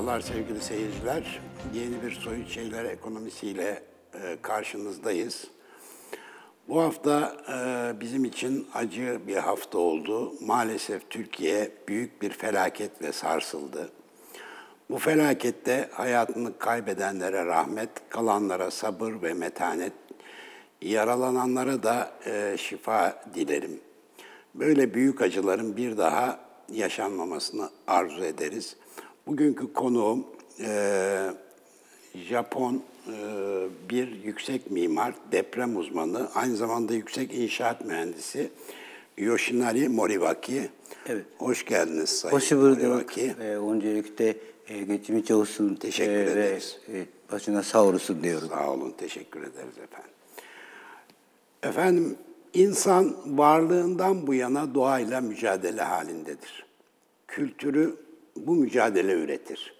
Merhabalar sevgili seyirciler. Yeni bir soyut şeyler ekonomisiyle karşınızdayız. Bu hafta bizim için acı bir hafta oldu. Maalesef Türkiye büyük bir felaketle sarsıldı. Bu felakette hayatını kaybedenlere rahmet, kalanlara sabır ve metanet, yaralananlara da şifa dilerim. Böyle büyük acıların bir daha yaşanmamasını arzu ederiz. Bugünkü konuğum Japon bir yüksek mimar, deprem uzmanı, aynı zamanda yüksek inşaat mühendisi Yoshinari Moriwaki. Evet. Hoş geldiniz Sayın Moriwaki. Öncelikle geçmiş olsun. Teşekkür ederiz. Başına sağ olsun diyorum. Sağ olun, teşekkür ederiz efendim. Efendim, insan varlığından bu yana doğayla mücadele halindedir. Kültürü bu mücadele üretir.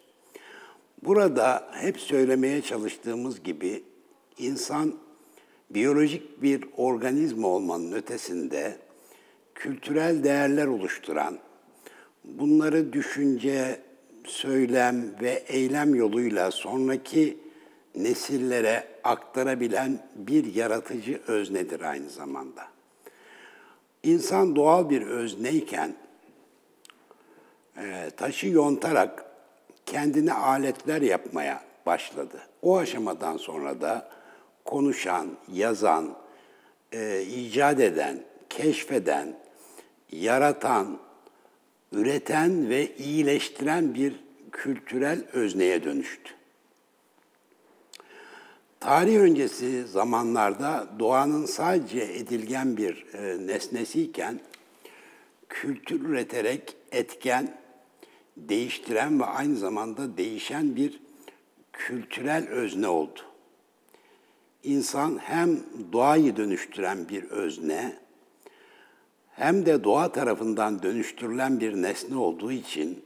Burada hep söylemeye çalıştığımız gibi insan biyolojik bir organizma olmanın ötesinde kültürel değerler oluşturan, bunları düşünce, söylem ve eylem yoluyla sonraki nesillere aktarabilen bir yaratıcı öznedir aynı zamanda. İnsan doğal bir özneyken taşı yontarak kendine aletler yapmaya başladı. O aşamadan sonra da konuşan, yazan, icat eden, keşfeden, yaratan, üreten ve iyileştiren bir kültürel özneye dönüştü. Tarih öncesi zamanlarda doğanın sadece edilgen bir nesnesiyken, kültür üreterek etken, değiştiren ve aynı zamanda değişen bir kültürel özne oldu. İnsan hem doğayı dönüştüren bir özne, hem de doğa tarafından dönüştürülen bir nesne olduğu için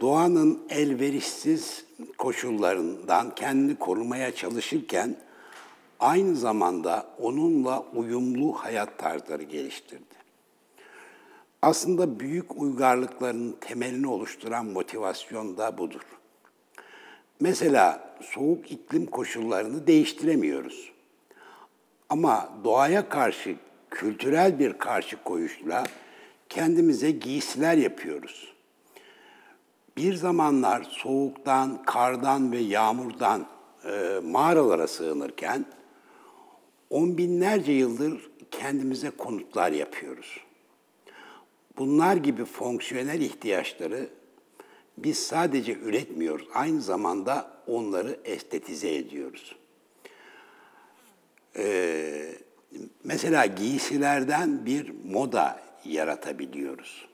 doğanın elverişsiz koşullarından kendini korumaya çalışırken aynı zamanda onunla uyumlu hayat tarzları geliştirdi. Aslında büyük uygarlıkların temelini oluşturan motivasyon da budur. Mesela soğuk iklim koşullarını değiştiremiyoruz. Ama doğaya karşı kültürel bir karşı koyuşla kendimize giysiler yapıyoruz. Bir zamanlar soğuktan, kardan ve yağmurdan mağaralara sığınırken on binlerce yıldır kendimize konutlar yapıyoruz. Bunlar gibi fonksiyonel ihtiyaçları biz sadece üretmiyoruz, aynı zamanda onları estetize ediyoruz. Mesela giysilerden bir moda yaratabiliyoruz.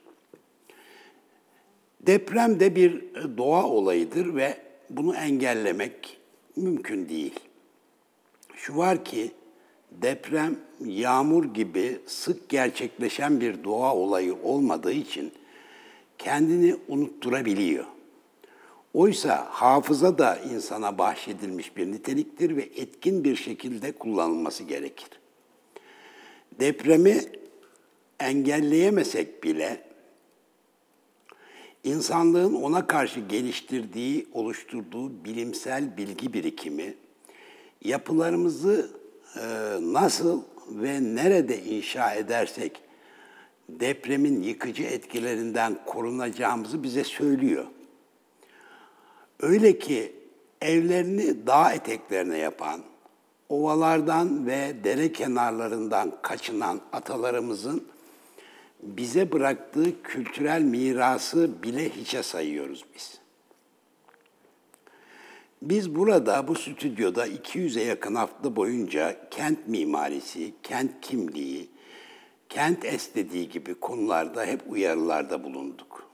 Deprem de bir doğa olayıdır ve bunu engellemek mümkün değil. Şu var ki, deprem, yağmur gibi sık gerçekleşen bir doğa olayı olmadığı için kendini unutturabiliyor. Oysa hafıza da insana bahşedilmiş bir niteliktir ve etkin bir şekilde kullanılması gerekir. Depremi engelleyemesek bile, insanlığın ona karşı geliştirdiği, oluşturduğu bilimsel bilgi birikimi, yapılarımızı nasıl ve nerede inşa edersek depremin yıkıcı etkilerinden korunacağımızı bize söylüyor. Öyle ki evlerini dağ eteklerine yapan, ovalardan ve dere kenarlarından kaçınan atalarımızın bize bıraktığı kültürel mirası bile hiçe sayıyoruz biz. Biz burada, bu stüdyoda 200'e yakın hafta boyunca kent mimarisi, kent kimliği, kent estetiği gibi konularda hep uyarılarda bulunduk.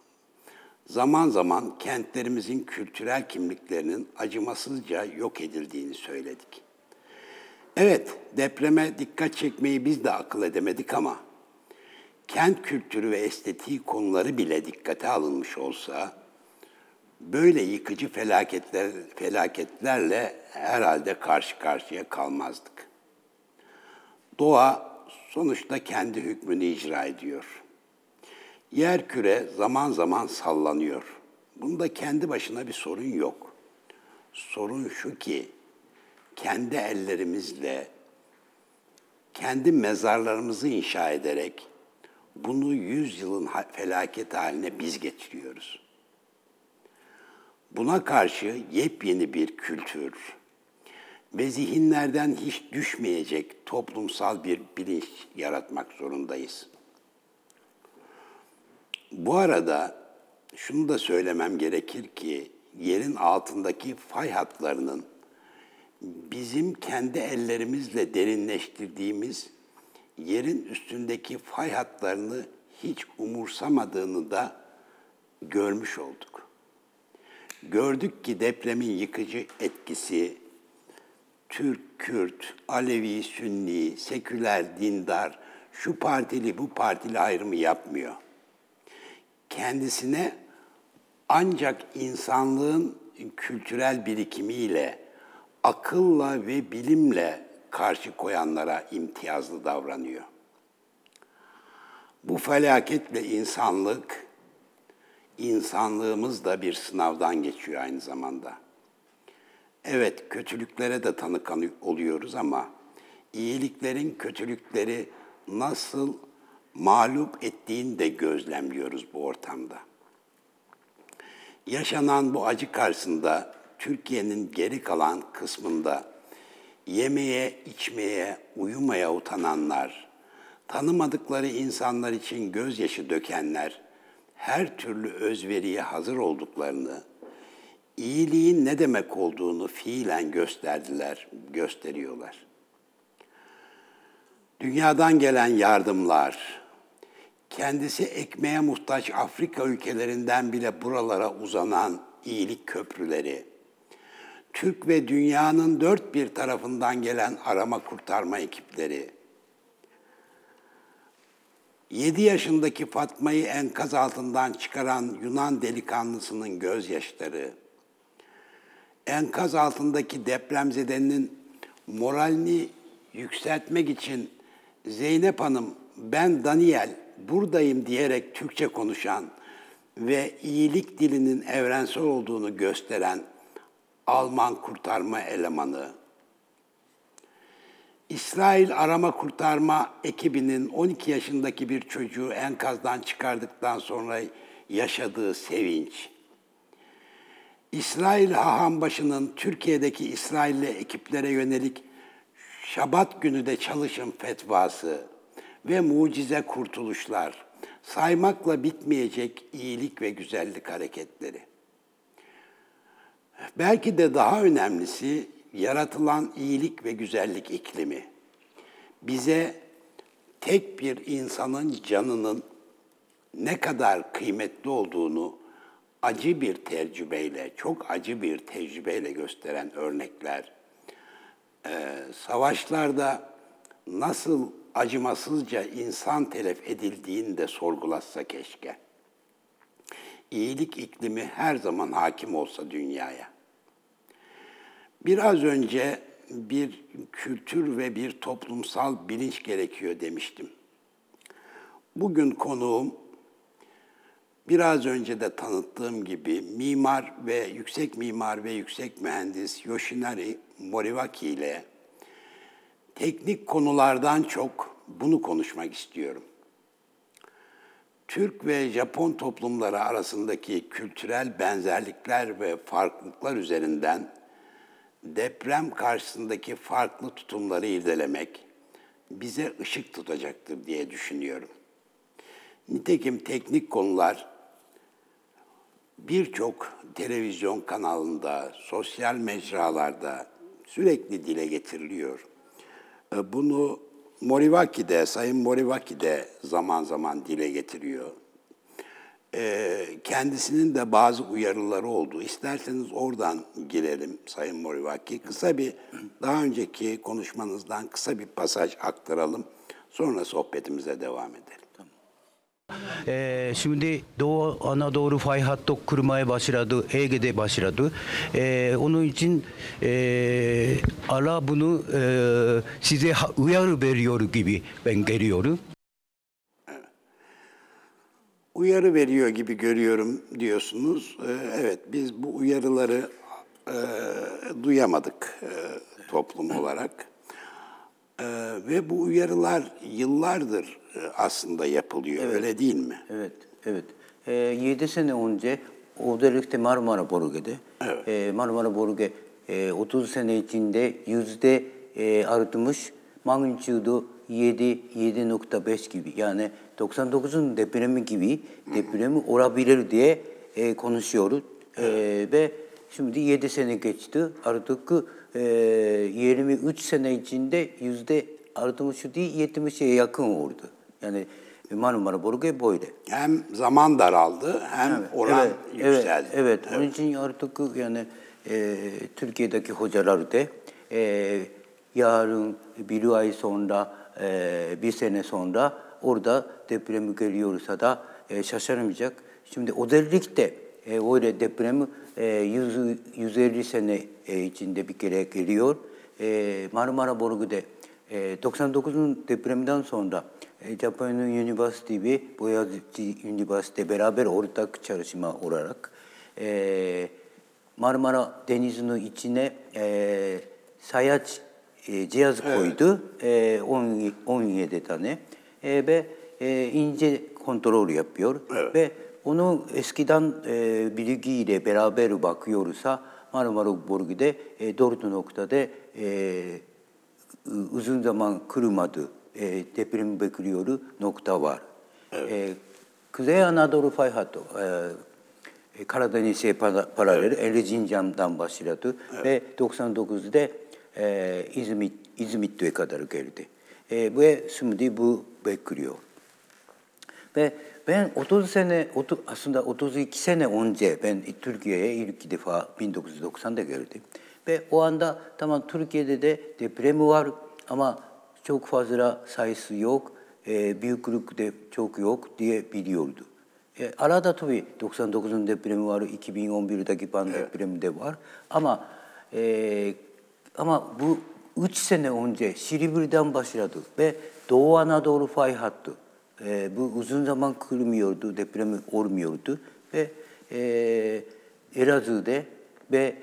Zaman zaman kentlerimizin kültürel kimliklerinin acımasızca yok edildiğini söyledik. Evet, depreme dikkat çekmeyi biz de akıl edemedik ama kent kültürü ve estetiği konuları bile dikkate alınmış olsa, böyle yıkıcı felaketlerle herhalde karşı karşıya kalmazdık. Doğa sonuçta kendi hükmünü icra ediyor. Yerküre zaman zaman sallanıyor. Bunda kendi başına bir sorun yok. Sorun şu ki kendi ellerimizle, kendi mezarlarımızı inşa ederek bunu 100 yılın felaket haline biz getiriyoruz. Buna karşı yepyeni bir kültür ve zihinlerden hiç düşmeyecek toplumsal bir bilinç yaratmak zorundayız. Bu arada şunu da söylemem gerekir ki yerin altındaki fay hatlarının bizim kendi ellerimizle derinleştirdiğimiz yerin üstündeki fay hatlarını hiç umursamadığını da görmüş olduk. Gördük ki depremin yıkıcı etkisi, Türk, Kürt, Alevi, Sünni, seküler, dindar, şu partili, bu partili ayrımı yapmıyor. Kendisine ancak insanlığın kültürel birikimiyle, akılla ve bilimle karşı koyanlara imtiyazlı davranıyor. Bu felaketle insanlığımız da bir sınavdan geçiyor aynı zamanda. Evet, kötülüklere de tanık oluyoruz ama iyiliklerin kötülükleri nasıl mağlup ettiğini de gözlemliyoruz bu ortamda. Yaşanan bu acı karşısında Türkiye'nin geri kalan kısmında yemeye, içmeye, uyumaya utananlar, tanımadıkları insanlar için gözyaşı dökenler, her türlü özveriye hazır olduklarını, iyiliğin ne demek olduğunu fiilen gösteriyorlar. Dünyadan gelen yardımlar, kendisi ekmeğe muhtaç Afrika ülkelerinden bile buralara uzanan iyilik köprüleri, Türk ve dünyanın dört bir tarafından gelen arama kurtarma ekipleri, 7 yaşındaki Fatma'yı enkaz altından çıkaran Yunan delikanlısının gözyaşları, enkaz altındaki depremzedenin moralini yükseltmek için Zeynep Hanım, ben Daniel, buradayım diyerek Türkçe konuşan ve iyilik dilinin evrensel olduğunu gösteren Alman kurtarma elemanı, İsrail arama kurtarma ekibinin 12 yaşındaki bir çocuğu enkazdan çıkardıktan sonra yaşadığı sevinç, İsrail Hahambaşı'nın Türkiye'deki İsrailli ekiplere yönelik Şabat günü de çalışın fetvası ve mucize kurtuluşlar, saymakla bitmeyecek iyilik ve güzellik hareketleri. Belki de daha önemlisi yaratılan iyilik ve güzellik iklimi. Bize tek bir insanın canının ne kadar kıymetli olduğunu çok acı bir tecrübeyle gösteren örnekler, savaşlarda nasıl acımasızca insan telef edildiğini de sorgulatsa keşke. İyilik iklimi her zaman hakim olsa dünyaya. Biraz önce bir kültür ve bir toplumsal bilinç gerekiyor demiştim. Bugün konuğum biraz önce de tanıttığım gibi yüksek mühendis Yoshinari Moriwaki ile teknik konulardan çok bunu konuşmak istiyorum. Türk ve Japon toplumları arasındaki kültürel benzerlikler ve farklılıklar üzerinden deprem karşısındaki farklı tutumları irdelemek bize ışık tutacaktır diye düşünüyorum. Nitekim teknik konular birçok televizyon kanalında, sosyal mecralarda sürekli dile getiriliyor. Bunu Sayın Moriwaki de zaman zaman dile getiriyor. Kendisinin de bazı uyarıları oldu. İsterseniz oradan girelim Sayın Moriwaki. Daha önceki konuşmanızdan kısa bir pasaj aktaralım. Sonra sohbetimize devam edelim. Şimdi Doğu Anadolu fay hattı kurmaya başladı, Ege'de başladı. Onun için Allah bunu size uyarı veriyor gibi ben görüyorum. uyarı veriyor gibi görüyorum diyorsunuz. Evet, biz bu uyarıları duyamadık toplum olarak. Ve bu uyarılar yıllardır aslında yapılıyor, evet. Öyle değil mi? Evet, evet. 7 sene önce özellikle Marmara bölgede, evet. Marmara bölge 30 sene içinde %60, magnitudo 7.5 gibi, yani 99'un depremi gibi depremi olabilir diye konuşuyoruz. Ve şimdi 7 sene geçti, artık 23 sene içinde %60 değil 70'e yakın oldu. Yani Marmara bölge böyle. Hem zaman daraldı, hem evet, oran evet, yükseldi. Evet, evet, onun için artık yani Türkiye'deki hocalar da yarın bir ay sonra, bir sene sonra orada deprem geliyorsa da şaşırmayacak. Şimdi özellikle öyle deprem 150 sene içinde bir kere geliyor. Marmara bölgede 99'un depremden sonra Japan University ve Boğaziçi Üniversitesi beraber ortak çalışma olarak Marmara Denizi'nin içine sayaç cihaz koydu. 17 tane ve ince kontrol yapıyor. Evet. Ve onu eskiden bilgiyle beraber bakıyorsa Marmara bölgede 4 noktada uzun zaman kırılmadı. Deprem bekliyor nokta var. Evet. Kuzey Anadolu fay hattı, Karadeniz'e paralel Erzincan'dan başladı, evet. Ve 99'da İzmit'e kadar geldi. Ve şimdi bu bekliyor. Ve ben 32 sene önce ben Türkiye'ye ilk defa 1990'da geldim. Ve o anda tamam Türkiye'de de deprem var ama çok fazla sayısı yok, büyüklük de çok yok diye biliyordu. Arada tabii 99'un depremi var, 2011'deki Pan depremi de var. Ama bu 3 sene önce Silivri'den başladı ve Doğu Anadolu fay hattı. Bu uzun zaman kırmıyordu, depremi olmuyordu ve Elazığ'da ve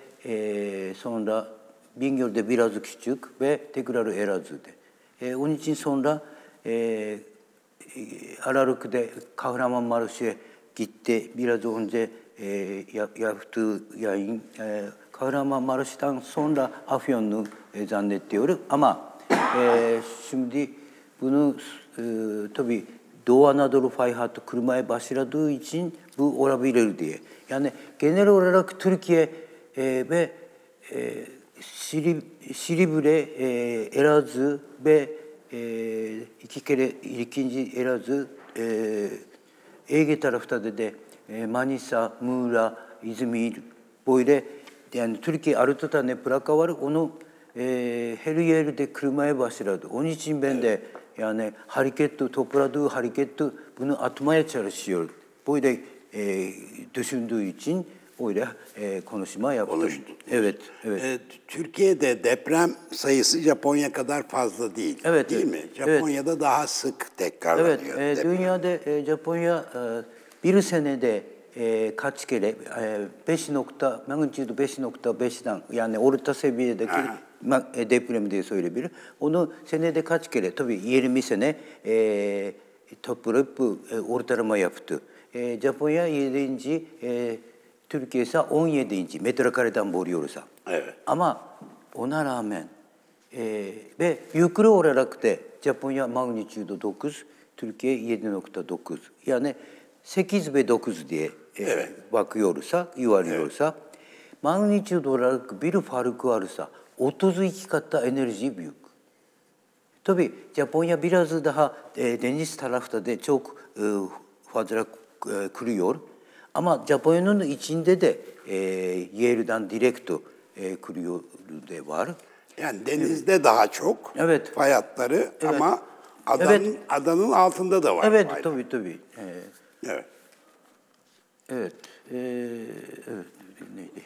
sonra Bingöl'de biraz küçük ve tekrar Elazığ'da. Onun için sonra Aralık'ta Kahramanmaraş'a gitti. Biraz önce yaptığı yayın Kahramanmaraş'tan sonra Afyon'u zannediyorum. Ama şimdi bunu tabii Doğu Anadolu fay hattı kurmaya başladığı için bu olabilir diye. Yani genel olarak Türkiye ve Silivri, Elazığ ve ikinci Elazığ, Ege tarafta da Manisa, Muğla, İzmir, böyle yani Türkiye 6 tane plaka var, onu her yerde kırmaya başladı. Onun için ben de yani hareketli, topladığı hareketli bunu atmaya çalışıyorum. Böyle düşündüğü için öyle konuşma yaptım. Evet, evet. Türkiye'de deprem sayısı Japonya kadar fazla değil. Evet, değil mi? Japonya'da daha sık tekrarlanıyor. Evet, dünyada Japonya bir senede kaç kere 5.5'den yani orta seviyedeki deprem diye söyleyebilir. Onu senede kaç kere? Tabii 20 sene toplayıp ortalama yaptı. Japonya 7. Türkiye ise 17. metrekareden boruyorsa. Evet. Ama ona rağmen ve yukarı olarak da Japonya magnitudo 9, Türkiye 7.9. Yani 8 ve 9 diye bakıyorsa, yuvarlıyorsa, magnitudo olarak bir farkı varsa 32 katta enerji büyük. Tabii Japonya biraz daha deniz tarafta da çok fazla kırıyor. Ama Japonya'nın içinde de yerden direkt kuruyor da var. Yani denizde daha çok fay hatları ama adanın altında da var. Evet, tabii. Neydi?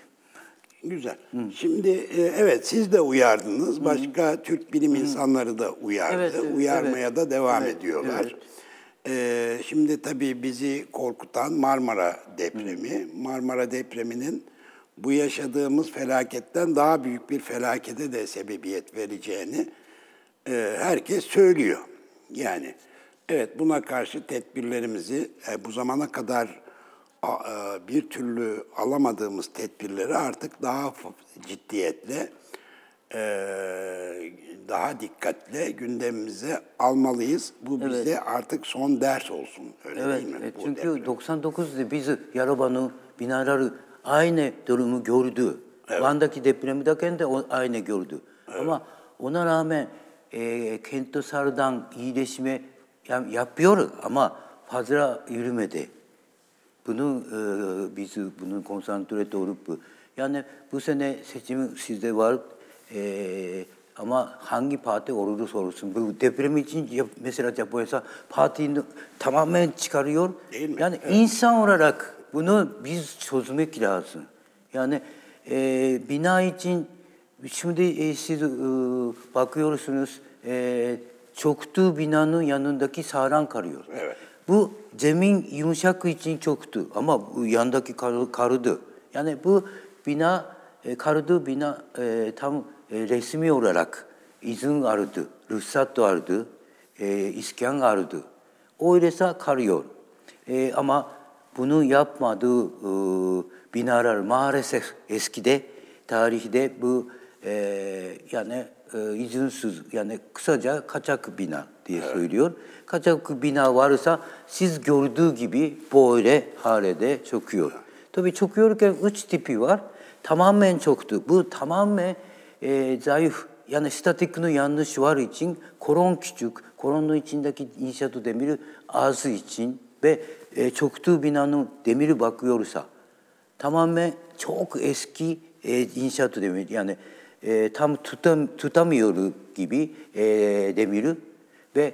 Güzel. Hı. Şimdi siz de uyardınız. Başka Türk bilim insanları da uyardı. Uyarmaya da devam ediyorlar. Şimdi tabii bizi korkutan Marmara depremi. Marmara depreminin bu yaşadığımız felaketten daha büyük bir felakete de sebebiyet vereceğini herkes söylüyor. Yani evet, buna karşı tedbirlerimizi, bu zamana kadar bir türlü alamadığımız tedbirleri artık daha ciddiyetle, daha dikkatle gündemimize almalıyız. Bu bize artık son ders olsun. Öyle değil mi? Çünkü 99'da biz Yalova'nın binaları aynı durumu gördü. Evet. Van'daki depremdeyken de aynı gördü. Evet. Ama ona rağmen kentselden iyileşme yapıyor ama fazla yürümedi. Bunu biz bunu konsantre olup, yani bu sene seçim sizde var. Ama hangi parti olursa olsun, bu deprem için mesela Japonya'da partinin tamamen çıkarıyor. Yani insan olarak bunu biz çözmek lazım. Yani bina için şimdi siz bakıyorsunuz, çöktü binanın yanındaki sağlam kalıyor. Evet. Bu zemin yumuşak için çöktü ama bu yandaki karıdı. Yani bu bina karıdı, bina tam resmi olarak izin aldı, ruhsat aldı, iskan aldı. Öyleyse kalıyor. Ama bunu yapmadığı binalar maalesef eskide, tarihte bu yani izinsiz, yani kısaca kaçak bina diye söylüyor. Kaçak bina varsa siz gördüğü gibi böyle halde çöküyor. Tabii çöküyorken 3 tipi var. Tamamen çöktü. Bu tamamen zayıf, yani statikinin yanlış var için, kolon küçük, kolonun içindeki inşaat demiri az için ve çöktüğü binanın demiri bakıyorsa tamamen çok eski inşaat demiri, yani tam tutamıyor gibi demiri ve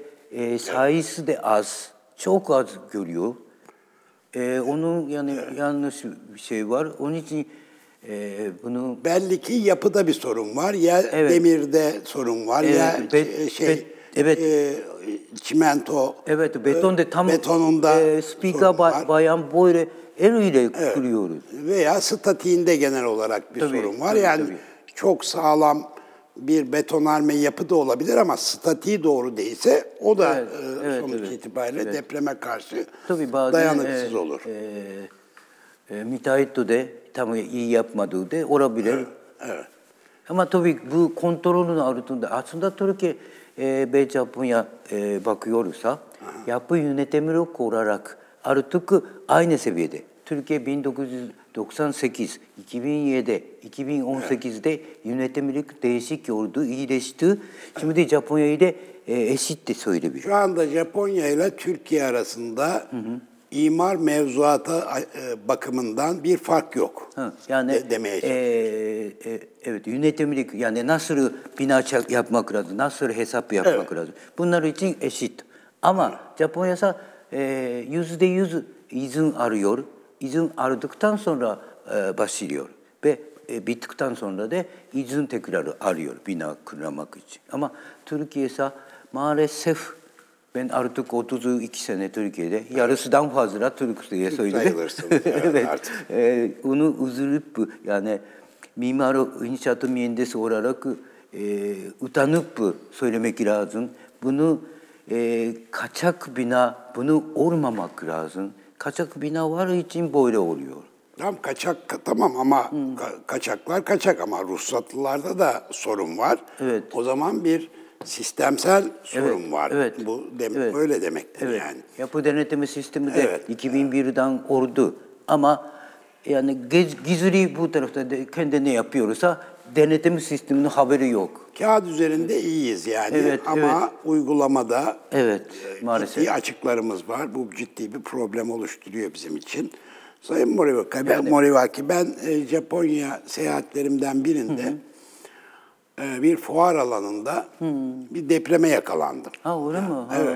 sayısı da az, çok az görüyor. Onun yani yanlış bir şey var. Onun için bunu... Belli ki yapıda bir sorun var, ya demirde sorun var, ya çimento, betonda tam betonunda spika bayan böyle eliyle kuruyoruz. Veya statiğinde genel olarak bir sorun var. Yani çok sağlam bir betonarme yapı da olabilir ama statiği doğru değilse o da sonuç itibariyle depreme karşı dayanıksız olur. Müteahhit de tam iyi yapmadığı da olabilir. Evet. Ama tabii bu kontrolün altında aslında Türkiye ve Japonya bakıyorsa yapı yönetimi olarak artık aynı seviyede. Türkiye 1998, 2007, 2018'de yönetimilik değişik oldu, iyileşti. Şimdi Japonya ile eşit de söyleyebilir. Şu anda Japonya ile Türkiye arasında imar mevzuata bakımından bir fark yok. Yani demeye çalışıyoruz. Yönetimlik, yani nasıl bina yapmak lazım, nasıl hesap yapmak lazım. Bunlar için eşit. Ama Japonya'sa %100 izin arıyor. İzin aradıktan sonra başlıyor ve bittikten sonra da izin tekrar arıyor bina kurmak için. Ama Türkiye'sa maalesef ben artık 32 sene Türkiye'de, yarısından fazla Türkiye'ye söyledim. Artık. Onu üzülüp, yani mimar inşaat mühendisi olarak utanıp söylemek lazım. Bunu kaçak bina, bunu olmamak lazım. Kaçak bina var için böyle oluyor. Tamam, kaçak tamam ama kaçaklar kaçak ama ruhsatlılarda da sorun var. Evet. O zaman bir sistemsel sorun var. Bu demek öyle demektir yani. Yapı denetimi sistemi de 2001'den oldu. Ama yani gizli bu tarafta kendine yapıyorsa denetim sisteminin haberi yok. Kağıt üzerinde iyiyiz yani ama uygulamada maalesef ciddi açıklarımız var. Bu ciddi bir problem oluşturuyor bizim için. Sayın Moriwaki, ben Japonya seyahatlerimden birinde bir fuar alanında bir depreme yakalandım. Ha, öyle mi?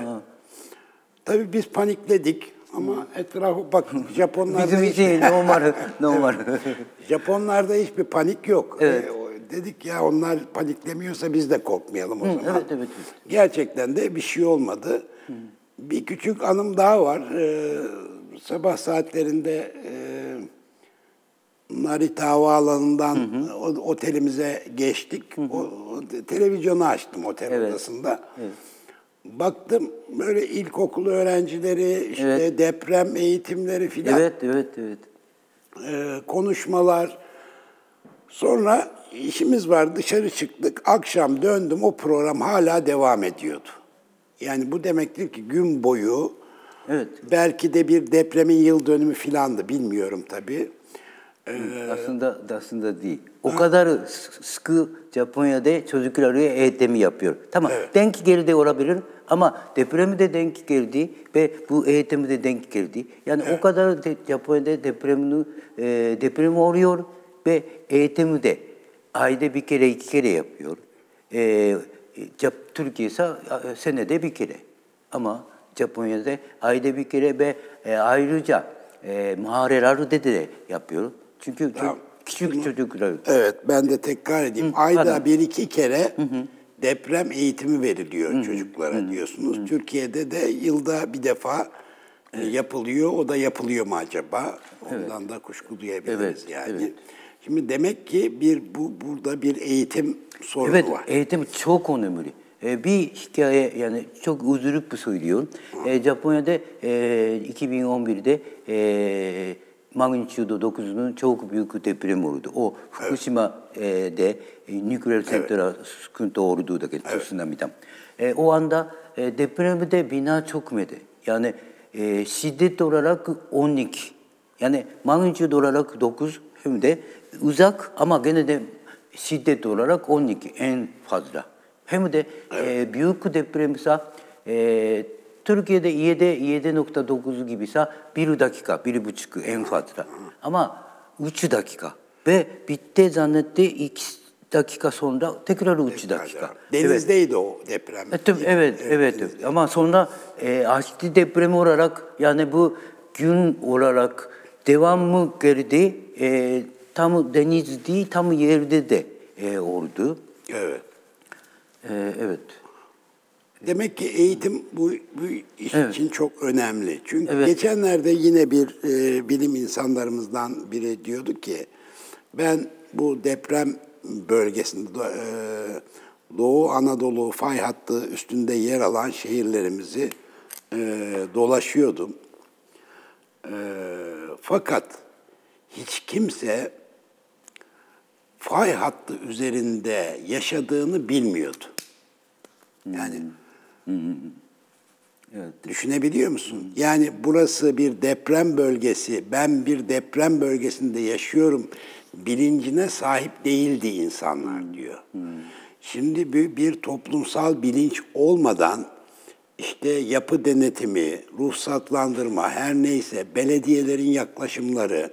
Tabii biz panikledik ama etrafa bak, Japonlarda bizim için normal. Japonlarda hiçbir panik yok. Dedik ya, onlar paniklemiyorsa biz de korkmayalım o zaman. Gerçekten de bir şey olmadı. Bir küçük anım daha var. Sabah saatlerinde Narita havaalanından otelimize geçtik. Televizyonu açtım otel odasında. Evet. Baktım böyle ilkokul öğrencileri, işte deprem eğitimleri filan. Evet. Konuşmalar. Sonra işimiz var, dışarı çıktık. Akşam döndüm, o program hala devam ediyordu. Yani bu demektir ki gün boyu belki de bir depremin yıl dönümü filandı, bilmiyorum tabii. Aslında değil. O kadar sıkı Japonya'da çocukları eğitimi yapıyor. Tamam, denk geldi olabilir ama depremi de denk geldi ve bu eğitimi de denk geldi. Yani o kadar Japonya'da deprem oluyor ve eğitimi de ayda bir kere, iki kere yapıyor. Türkiye ise senede bir kere. Ama Japonya'da ayda bir kere ve ayrıca mahalleleri de yapıyor. Çünkü çok küçük çocuklar. Evet, ben de tekrar edeyim. Ayda bir iki kere deprem eğitimi veriliyor çocuklara diyorsunuz. Türkiye'de de yılda bir defa yapılıyor. O da yapılıyor mu acaba? Ondan da kuşku duyabiliriz yani. Evet. Şimdi demek ki burada bir eğitim sorunu var. Evet, eğitim çok önemli. Bir hikaye, yani çok üzülüp söylüyorum. Japonya'da 2011'de magnitudo 9'un çok büyük deprem oldu. O Fukushima'de nükleer santrale sıkıntı olduğu da tsunami'den. O anda depremde bina çökmedi. Yani şiddet olarak 12. Yani magnitudo olarak 9 hem de uzak ama gene de şiddet olarak 12 en fazla. Hem de büyük depremse Türkiye'de 7.9 gibiyse 1 dakika, 1,5 en fazla. Ama 3 dakika ve bitti zannetti 2 dakika sonra tekrar 3 dakika. Denizdeydi o deprem. Evet. Ama sonra açtı deprem olarak, yani bu gün olarak devamı geldi. Tam deniz değil, tam yerde de oldu. Evet. Evet. Demek ki eğitim bu iş için çok önemli. Çünkü geçenlerde yine bir bilim insanlarımızdan biri diyordu ki, ben bu deprem bölgesinde Doğu Anadolu fay hattı üstünde yer alan şehirlerimizi dolaşıyordum. Fakat hiç kimse fay hattı üzerinde yaşadığını bilmiyordu. Yani düşünebiliyor musun? Yani burası bir deprem bölgesi, ben bir deprem bölgesinde yaşıyorum bilincine sahip değildi insanlar diyor. Şimdi bir toplumsal bilinç olmadan işte yapı denetimi, ruhsatlandırma, her neyse belediyelerin yaklaşımları,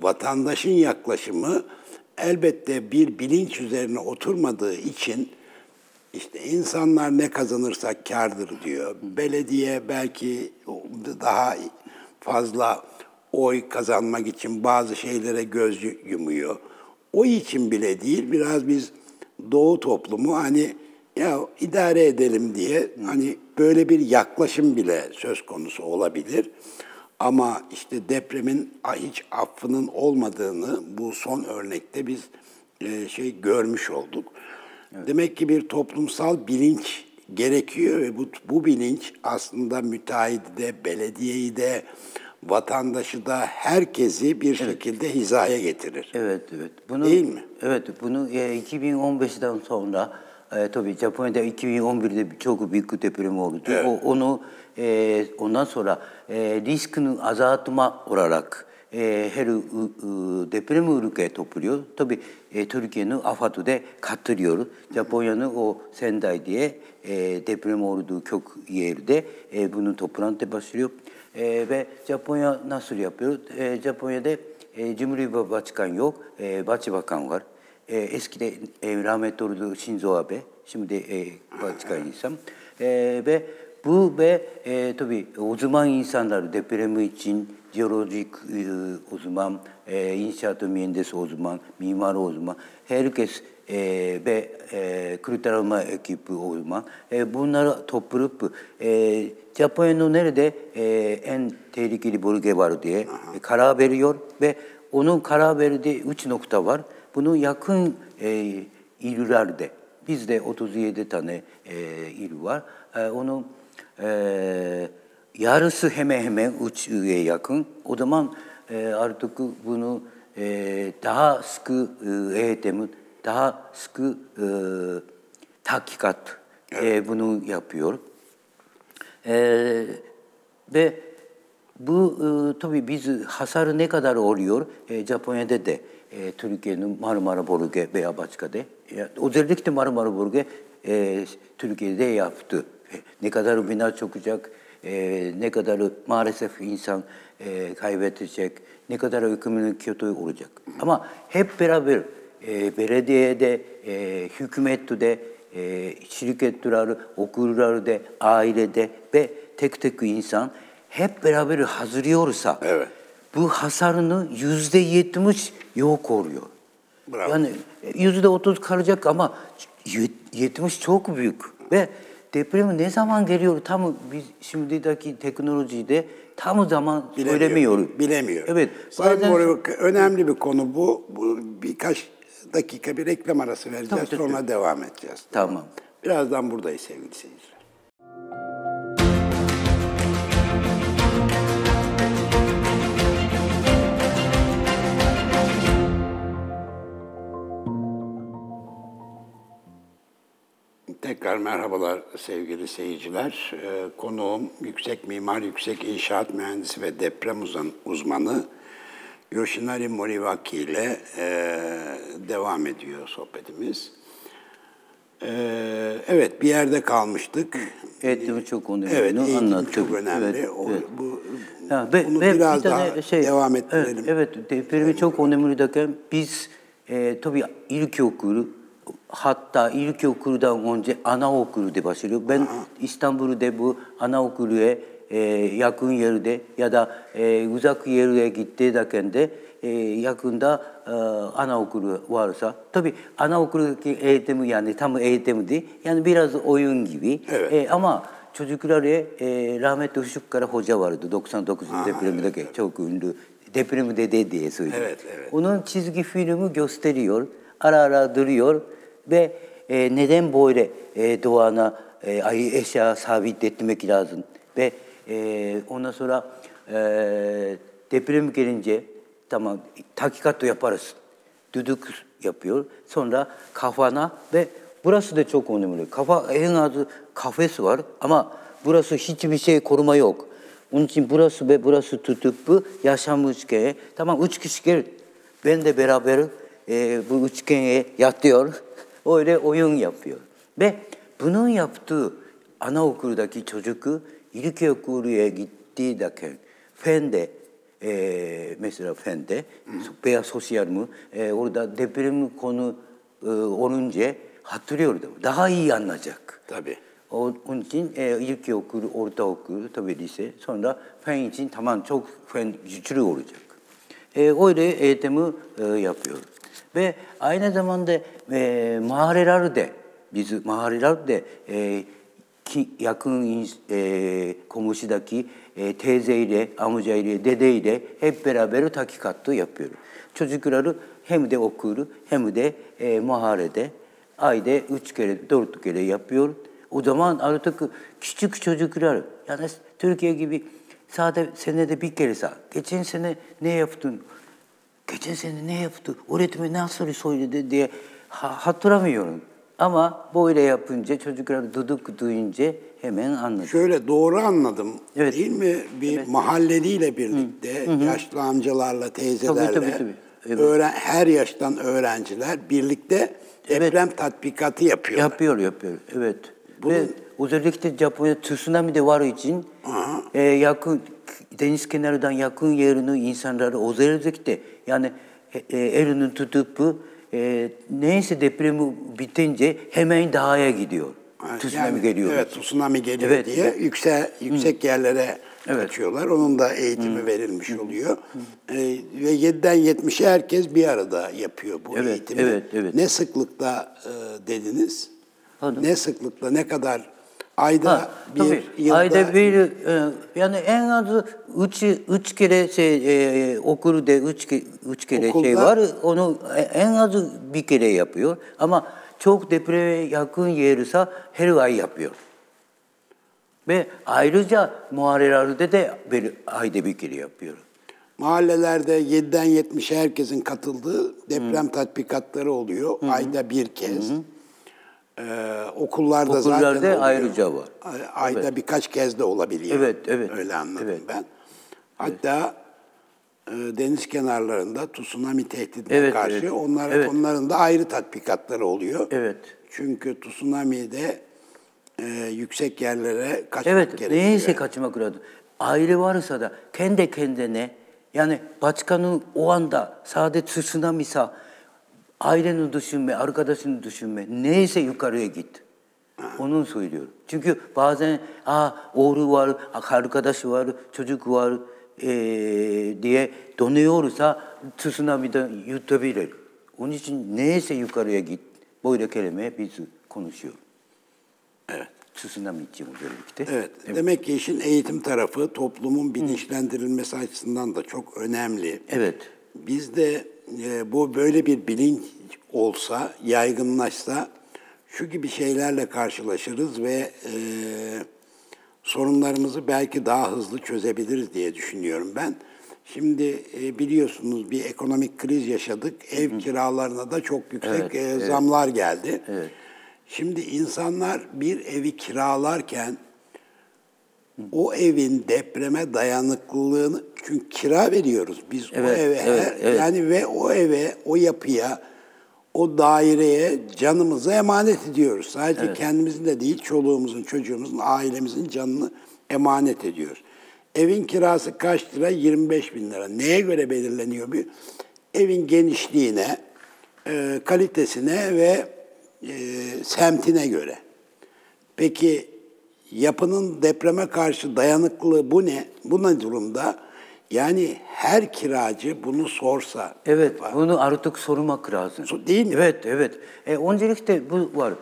vatandaşın yaklaşımı elbette bir bilinç üzerine oturmadığı için işte insanlar ne kazanırsak kârdır diyor. Belediye belki daha fazla oy kazanmak için bazı şeylere göz yumuyor. O için bile değil, biraz biz Doğu toplumu hani ya idare edelim diye hani böyle bir yaklaşım bile söz konusu olabilir. Ama işte depremin hiç affının olmadığını bu son örnekte biz görmüş olduk. Evet. Demek ki bir toplumsal bilinç gerekiyor ve bu bilinç aslında müteahhidi de, belediyeyi de, vatandaşı da, herkesi bir şekilde hizaya getirir. Evet. Bunu, değil mi? Evet, bunu 2015'den sonra tabii Japonya'da 2011'de çok büyük deprem oldu. Evet. Ondan sonra riskini azaltma olarak her deprem ülkeye topluyor. Tabii Türkiye'nin AFAD'ı da katılıyor. Japonya'nın o Sendai diye deprem olduğu kök yerde bunun toplantı başlıyor. Ve Japonya nasıl yapıyor? Japonya'da Cumhurbaşkanı Başkan yok, Başbakan var. Eskiden rahmetli oldu Shinzo Abe, şimdi başkan insan. Ve bu ve tabii uzman insanlar deprem için jeolojik uzman, inşaat mühendisi uzman, mimar uzman, herkes ve kurtarma ekibi olma. Bunları toplayıp Japonya'nın nerede en tehlikeli bölge var diye karar veriyor ve onun karar verdiği 3 nokta var. Bunu yakın illerde, bizde 37 tane il var. Onun yarısı hemen hemen 3 üye yakın. O zaman artık bunu daha sıkı eğitim, daha sıkı tahkikat bunu yapıyor. Ve bu tabii biz hasar ne kadar oluyor? Japonya'da da Türkiye'nin Marmara bölge veya başkada. Özellikle Marmara bölge Türkiye'de yaptı. Ne kadar bina çökecek, ne kadar maalesef insan kaybedecek, ne kadar ekonomik kötü olacak. Ama hep beraber belediyede, hükümette, şirketler, okullarda, ailede ve tek tek insan hep beraber hazırlıyorsa, evet, bu hasarını %70 yok oluyor. Bravo. Yani %30 kalacak ama 70 çok büyük. Ve deprem ne zaman geliyor? Tam biz şimdideki teknolojide tam zaman söylemiyoruz. Bilemiyorum. Evet. Bazen... Önemli bir konu bu. Birkaç dakika bir reklam arası vereceğiz. Tamam. Sonra devam edeceğiz. Tamam. Birazdan buradayız sevgili seyirciler. Tekrar merhabalar sevgili seyirciler. Konuğum yüksek mimar, yüksek inşaat mühendisi ve deprem uzmanı Yoshinari Moriwaki ile devam ediyor sohbetimiz. Evet, bir yerde kalmıştık. Eğitim çok önemli. Evet, eğitim anlattık. Çok önemli. Evet, evet. Bunu biraz daha devam ettirelim. Evet, depremi çok önemli derken biz tabii ilkokulu, hatta ilkokuldan önce anaokulda başlıyor. Ben İstanbul'da bu anaokuluya yakın yerde ya da uzak yere gittiğimde de yakında anaokulu varsa, tabii anaokuldaki eğitim yani tam eğitim değil, yani biraz oyun gibi. Evet. Ama çocuklara rahmetli Işıkkara hoca vardı 99 depremdeki, evet, çok ünlü deprem dede diye söylüyor. Evet, evet. Onun çizgi filmi gösteriyor, ara ara duruyor. Ve neden böyle doğana eşya sabit etmek lazım? Ve ondan sonra deprem gelince tamam tahkikat yaparız. Düdük yapıyor. Sonra kafana ve burası da çok önemli. Kafa en az kafes var ama burası hiçbir şey koruma yok. Onun için burası ve burası tutup yaşamışken tamam 3 kişi gelir. Ben de beraber bu üçgene yatıyor. Öyle oyun yapıyor. Ve bunun yaptığı anaokuldaki çocuk ilkokuluya gittiği dakika fende, mesela fende veya sosyal mı, orada deprem konu olunca hatırlıyordu. Daha iyi anlayacak. Tabii. Onun için ilkokul, ortaokul, tabii lise, sonra fen için tamam çok fen güçlü olacak. Öyle eğitimi yapıyor. Ve aynı zamanda mahallelerde, biz mahallelerde yakın komşudaki teyzeyle, amcayla, dedeyle hep beraber tahkikatı yapıyoruz. Çocukları hem de okulu hem de mahallede ayda 3 kere 4 kere yapıyor. O zaman artık küçük çocuklar, yani Türkiye gibi sadece senede bir kere geçen sene ne yaptın? Geçen sene ne yaptı, öğretmen nasıl söyledi diye hatırlamıyorum. Ama böyle yapınca, çocuklar düdük duyunca hemen anladım. Şöyle doğru anladım, evet, değil mi? Bir, evet, mahalleliyle birlikte, hı, yaşlı amcalarla, teyzelerle, tabii. Evet. Her yaştan öğrenciler birlikte deprem, evet, tatbikatı yapıyorlar. Yapıyor, evet. Ve özellikle Japonya tsunami de var için, yakın deniz kenarından yakın yerini insanları özellikle, yani elini tutup neyse depremi bitince hemen dağa gidiyor. Yani, tsunami geliyor. Evet, tsunami geliyor diye yüksek yerlere açıyorlar. Onun da eğitimi verilmiş oluyor. Ve 7'den 70'e herkes bir arada yapıyor bu eğitimi. Evet. Ne sıklıkla dediniz? Pardon. Ne sıklıkla, ne kadar? Ayda bir, yani en az üç kere okulda üç kere okulda, var. Onu en az bir kere yapıyor. Ama çok depreme yakın yerse her ay yapıyor. Ve ayrıca mahallelerde de bir ayda bir kere yapıyor. Mahallelerde 7'den 70'e herkesin katıldığı deprem tatbikatları oluyor. Hı-hı. Ayda bir kez. Hı-hı. Okullarda zaten oluyor. Ayrıca var. Ayda birkaç kez de olabiliyor. Evet. Öyle anladım ben. Hatta deniz kenarlarında tsunami tehdidine karşı onların da ayrı tatbikatları oluyor. Evet. Çünkü tsunami'de yüksek yerlere kaçmak gerekiyor. Evet, neyse kaçmak lazım. Ayrı varsa da kendi kendine, yani başkanın o anda sadece tsunami'sa aileni düşünme, arkadaşını düşünme. Neyse yukarıya git. Onu söylüyorum. Çünkü bazen oğlu var, arkadaşı var, çocuk var diye donuyorsa tsunami'den yutabilir. Onun için neyse yukarıya git. Böyle kelime biz konuşuyoruz. Evet. Tsunami için birlikte. Evet. Demek ki işin eğitim tarafı toplumun bilinçlendirilmesi açısından da çok önemli. Evet. Biz de bu böyle bir bilinç olsa, yaygınlaşsa şu gibi şeylerle karşılaşırız ve sorunlarımızı belki daha hızlı çözebiliriz diye düşünüyorum ben. Şimdi biliyorsunuz bir ekonomik kriz yaşadık. Ev kiralarına da çok yüksek zamlar geldi. Evet. Şimdi insanlar bir evi kiralarken o evin depreme dayanıklılığını, çünkü kira veriyoruz biz o eve, yani ve o eve, o yapıya, o daireye canımızı emanet ediyoruz. Sadece kendimizin de değil, çoluğumuzun, çocuğumuzun, ailemizin canını emanet ediyoruz. Evin kirası kaç lira? 25.000 lira. Neye göre belirleniyor? Bir evin genişliğine, kalitesine ve semtine göre. Peki yapının depreme karşı dayanıklılığı bu ne? Bu ne durumda? Yani her kiracı bunu sorsa. Evet, bunu artık sormak lazım. Değil mi? Evet. Öncelikle bu var.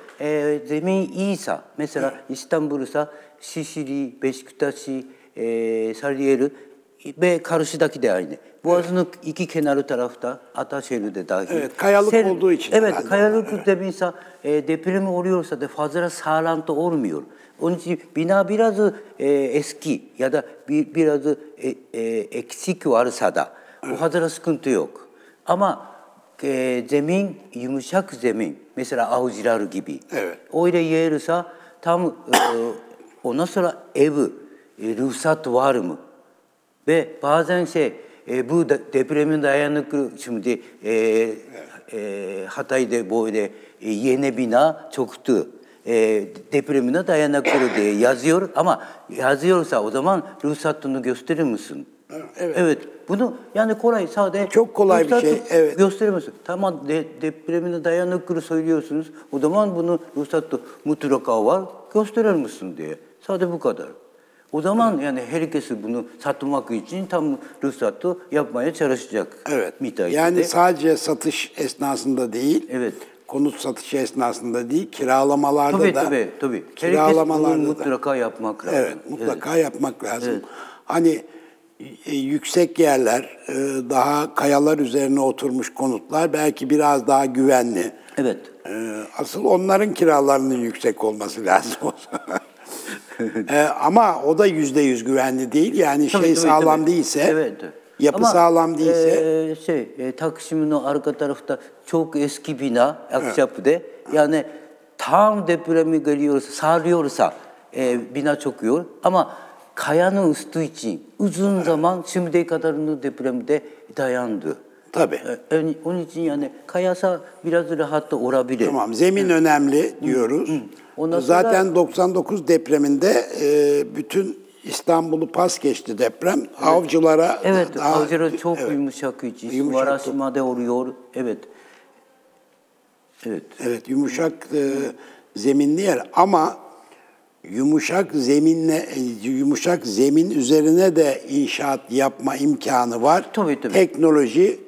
Zemin iyiyse, mesela İstanbul'sa Şişli, Beşiktaş, Sarıyer ve karşıdaki de aynı. Boğaz'ın iki kenarı tarafta, Ataşehir'de de dahil. Evet, kayalık olduğu için. Evet, kayalık zeminse, deprem oluyorsa da fazla sağlantı olmuyor. Onun için bina biraz eski ya da biraz eksik varsa da o kadar sıkıntı yok. Ama zemin, yumuşak zemin, mesela avcılar gibi. Evet. Öyle yerse tam ondan sonra ev ruhsat var mı? Ve bazen bu depremin dayanıklı, şimdi Hatay'da böyle yeni bina çoktu. Depremine dayanıklı diye yazıyor ama yazıyorsa o zaman ruhsatını gösterir misin? Evet. Bunu yani kolay, sadece çok kolay bir şey. Evet. Gösterir misin? Tamam, depremine dayanıklı söylüyorsunuz. O zaman bunu ruhsatı mutlaka var. Gösterir misin diye. Sadece bu kadar. O zaman yani herkes bunu satmak için tam ruhsatı yapmaya çalışacak. Evet. Yani sadece satış esnasında değil. Evet. Konut satışı esnasında değil, kiralamalarda Tabii. Kiralamalarda da. Mutlaka yapmak lazım. Evet, mutlaka yapmak lazım. Evet. Hani yüksek yerler, daha kayalar üzerine oturmuş konutlar belki biraz daha güvenli. Evet. Asıl onların kiralarının yüksek olması lazım. Ama o da %100 güvenli değil. Yani sağlam değilse... Evet. Yapı ama, sağlam değilse... Taksim'in arka tarafta çok eski bina, Akçap'da. Yani tam depremi geliyorsa, sarıyorsa bina çöküyor. Ama kayanın üstü için uzun zaman şimdiye kadarını depremde dayandı. Tabii. Onun için yani kayasa biraz rahat da olabilir. Tamam, zemin önemli diyoruz. Zaten 99 depreminde bütün... İstanbul'u pas geçti deprem. Avcılara... Evet, avcılara çok yumuşak için. Varaşma'da oluyor. Evet. Evet, yumuşak zeminli yer. Ama yumuşak zemin üzerine de inşaat yapma imkanı var. Tabii. Teknoloji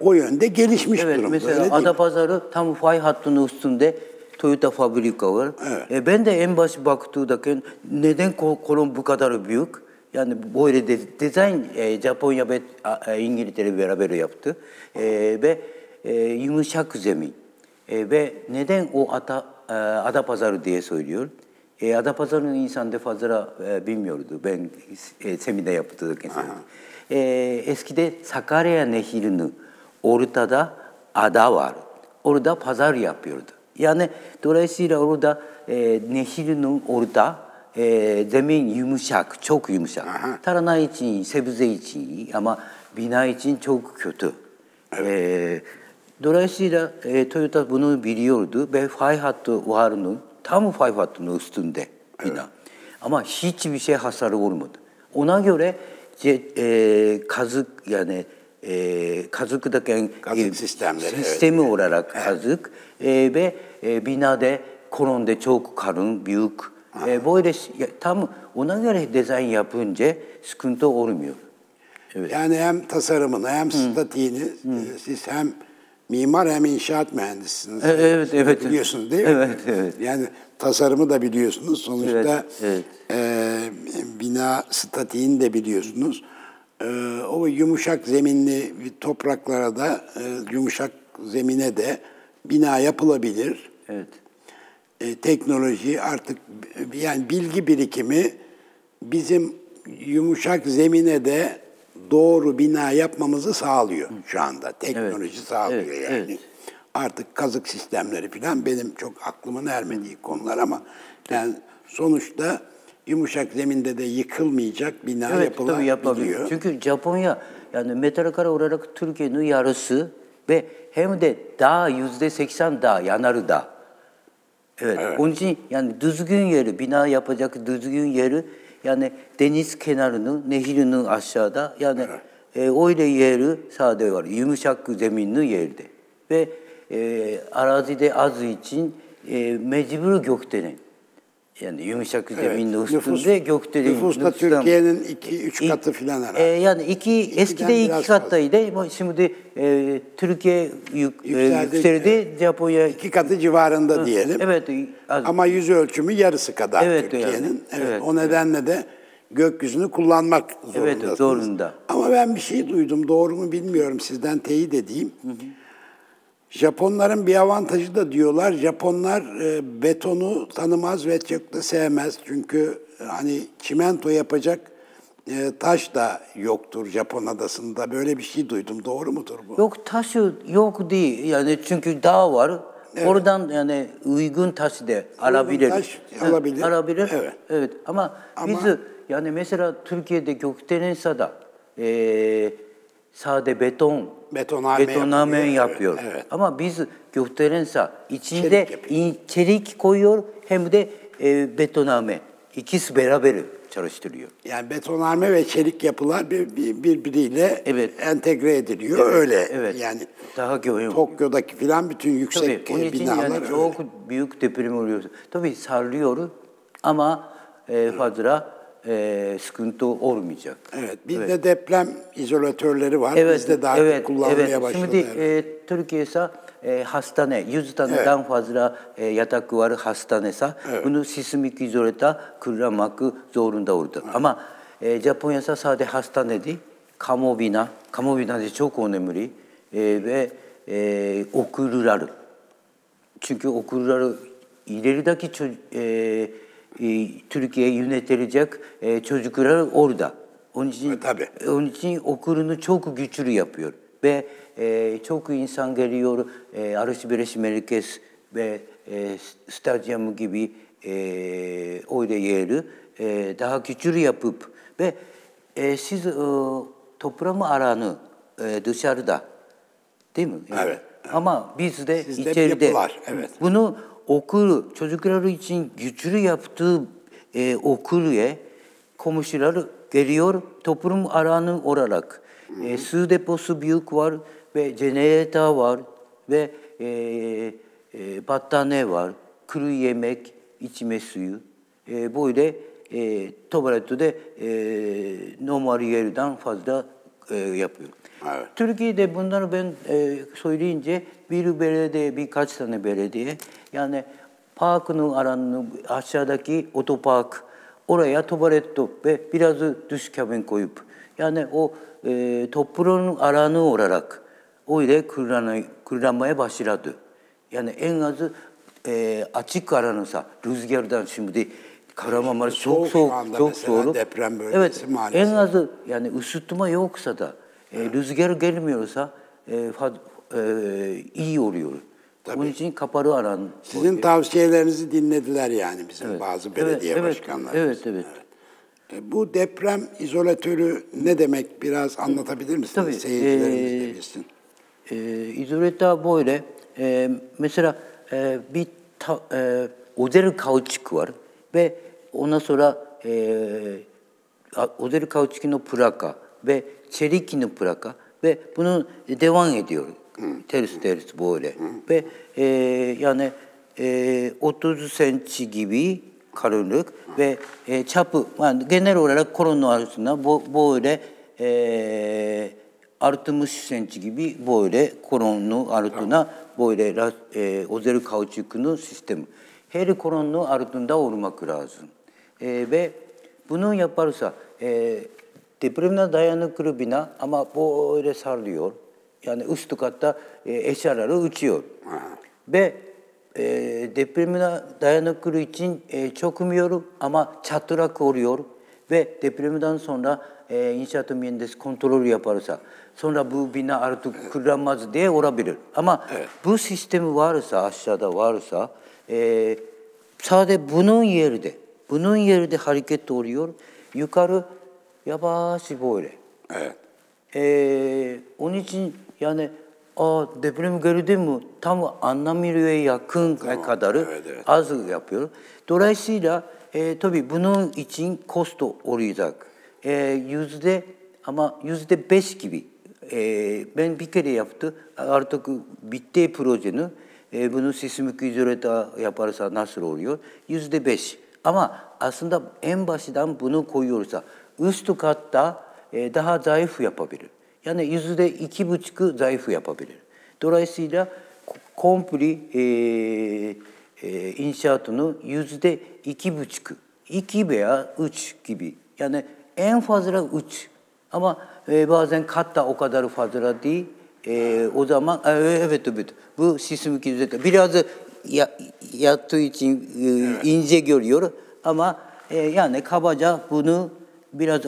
o yönde gelişmiş durumda. Mesela Adapazarı tam fay hattının üstünde Toyota fabrika var. Evet. Ben de en baş baktığımda neden kolon bu kadar büyük? Yani böyle dizayn Japonya ve İngiltere beraber yaptı. Ve yumuşak zemin. Ve neden o Adapazarı diye söylüyor? Adapazarı'nın insan da fazla bilmiyordu. Ben seminer yaptığım kesinlikle. Eskide Sakarya Nehri'nin ortada ada var. Orada pazar yapıyordu. Yani dolayısıyla orada nehirinin orada zemin yumuşak, çok yumuşak. Aha. Tarhana için, sebze için ama bina için çok kötü. Evet. Dolayısıyla Toyota bunu biliyordu ve fay hattı varının tam fay hattının üstünde bina. Evet. Ama hiçbir şey hasarı olmadı. Ona göre kazık yani kazık sistemi evet. olarak kazık ve binada kolonda çok kalın, büyük. Böyle tam ona göre dizayn yapınca sıkıntı olmuyor. Evet. Yani hem tasarımını hem statiğini siz hem mimar hem inşaat mühendisisiniz. Evet. Biliyorsunuz değil mi? Evet. Yani tasarımı da biliyorsunuz. Sonuçta bina statiğini de biliyorsunuz. O yumuşak zeminli topraklara da, yumuşak zemine de bina yapılabilir. Evet. Teknoloji artık yani bilgi birikimi bizim yumuşak zemine de doğru bina yapmamızı sağlıyor şu anda. Teknoloji sağlıyor yani. Evet. Artık kazık sistemleri falan benim çok aklımın ermediği konular ama yani sonuçta yumuşak zeminde de yıkılmayacak bina yapılabiliyor. Çünkü Japonya yani metrekare olarak Türkiye'nin yarısı ve hem de dağ %80 dağ, yanar dağ. Evet. Onun için yani düzgün yeri, bina yapacak düzgün yeri yani deniz kenarının, nehrinin aşağıda yani öyle yeri sade var. Yumuşak zeminli yerde. Ve arazide az için mecbur gökdelen. Yani yumuşak zeminin üstünde gökdelen. Nüfusla Türkiye'nin 2-3 katı falan herhalde. Yani eskide 2 kattaydı ama şimdi Türkiye yükseldi. Japonya 2 katı civarında diyelim. Evet. Ama yüz ölçümü yarısı kadar Türkiye'nin. Yani. Evet. O nedenle de gökyüzünü kullanmak zorundasınız. Evet, zorunda. Ama ben bir şey duydum. Doğru mu bilmiyorum. Sizden teyit edeyim. Hı hı. Japonların bir avantajı da diyorlar, Japonlar betonu tanımaz ve çok da sevmez. Çünkü hani çimento yapacak taş da yoktur Japon adasında. Böyle bir şey duydum. Doğru mudur bu? Yok, taş yok değil. Yani çünkü dağ var. Evet. Oradan yani uygun taş da alabilir. Alabilir. Evet. Ama biz yani mesela Türkiye'de gökdelensada sade betonarme yapıyor. Evet. Ama biz gökdelensa içinde çelik koyuyor hem de betonarme. İkisi beraber çalıştırıyor. Yani betonarme ve çelik yapılar birbiriyle entegre ediliyor. Evet. Öyle. Evet. Yani daha Tokyo'daki filan bütün yüksek binalar yani öyle. Çok büyük deprem oluyor. Tabii sarılıyor ama fazla sıkıntı olmayacak. Evet, bizde deprem izolatörleri var. Evet, bizde daha kullanmaya başladık. Şimdi Türkiye'de hastane, 100 taneden fazla yatak var hastanesa. Evet. Bunu sismik izolatör kullanmak zorunda oldu. Evet. Ama Japonya'da sadece hastane değil, kamu bina da çok önemli ve okullar. Çünkü okullar ilerideki Türkiye yönetilecek çocuklar orada. Onun için okulunu çok güçlü yapıyor. Ve çok insan geliyor, alışveriş merkez ve stadyum gibi öyle yeri daha güçlü yapıp ve siz toprağın alanı dışarıda değil mi? Evet. Ama biz de sizde içeride yapılar, bunu okul, çocuklar için güçlü yaptığı okuluya komşular geliyor, toplum alanı olarak. Su deposu büyük var ve jeneratör var ve battaniye var, kuru yemek, içme suyu. Bu ile tuvalette normal yerden fazla yapıyor. Evet. Türkiye'de bunları ben söyleyince bir belediye, birkaç tane belediye, yani parkın aranını aşağıdaki otopark, oraya tuvalet ve biraz düz kabin koyup, yani o toprağın aranı olarak öyle kullanmaya başladı. Yani en az açık aranırsa, rüzgardan şimdi Kahramanmaraş çok soğuk. Deprem bölgesi evet, maalesef. En az yani ısıtma yoksa da, rüzgar gelmiyorsa iyi oluyor. Tabii. Onun için kapalı aran. Sizin tavsiyelerinizi dinlediler yani bizim evet. bazı belediye evet, başkanları. Evet. Bu deprem izolatörü ne demek biraz anlatabilir misiniz? Tabii. Seyircilerimiz de bilsin. İzolatör böyle. Mesela bir özel kauçuk var ve ondan sonra özel kauçukun plaka ve çelikinin plaka ve bunu devam ediyor. Ters böyle. Ve yani 30 cm gibi kalınlık ve çapı, yani genel olarak kolonun arasında böyle 60 cm gibi böyle kolonun altına böyle özel kauçuklu sistem. Her kolonun altında olmak lazım. Ve bunu yaparsa depremine dayanıklı bina ama böyle sarılıyor. Yani üst katta eşyaları uçuyor. Ve depremine dayanıklı için çökmüyor ama çatlak oluyor. Ve depremden sonra inşaat mühendisi kontrol yaparsa, sonra bu bina artık kullanmaz diye olabilir. Ama bu sistemi varsa, aşağıda varsa, sadece bunun yerinde hareket oluyor. Yukarı yavaş böyle. Evet. Onun için yani deprem gördün mü tam anlamıyorya yakın kadarı az yapıyor. Dolayısıyla tabii bunun için kostu olacak. %5 gibi. Ben bir kere yaptım. Artık bitti projenin. Bunu sismik izolatör yaparsa nasıl oluyor? %5. Ama aslında en başından bunu koyuyorsa üst katta daha zayıf yapabilir. Yani %2,5 zayıf yapabilir. Dolayısıyla komple inşaatını %2,5, 2 veya 3 gibi. Yani en fazla 3. Ama bazen katta o kadar fazla değil. O zaman evet bu sismik izolatör biraz yattığı için ince görüyor ama yani kabaca bunu biraz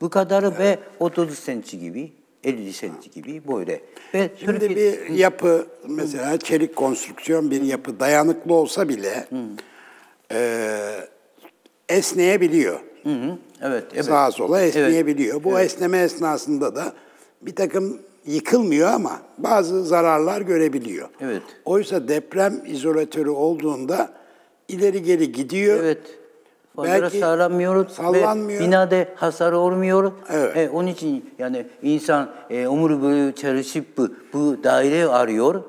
bu kadarı evet. Ve 30 cm gibi 50 cm gibi böyle. Ve şimdi bir yapı mesela çelik konstrüksiyon bir yapı dayanıklı olsa bile esneyebiliyor. Evet. Sağa sola esneyebiliyor. Evet. Bu esneme esnasında da bir takım yıkılmıyor ama bazı zararlar görebiliyor. Evet. Oysa deprem izolatörü olduğunda ileri geri gidiyor. Evet. Belki sallanmıyor. Binada hasar olmuyor. Evet. Onun için yani insan ömür boyu çalışıp bu daire arıyor.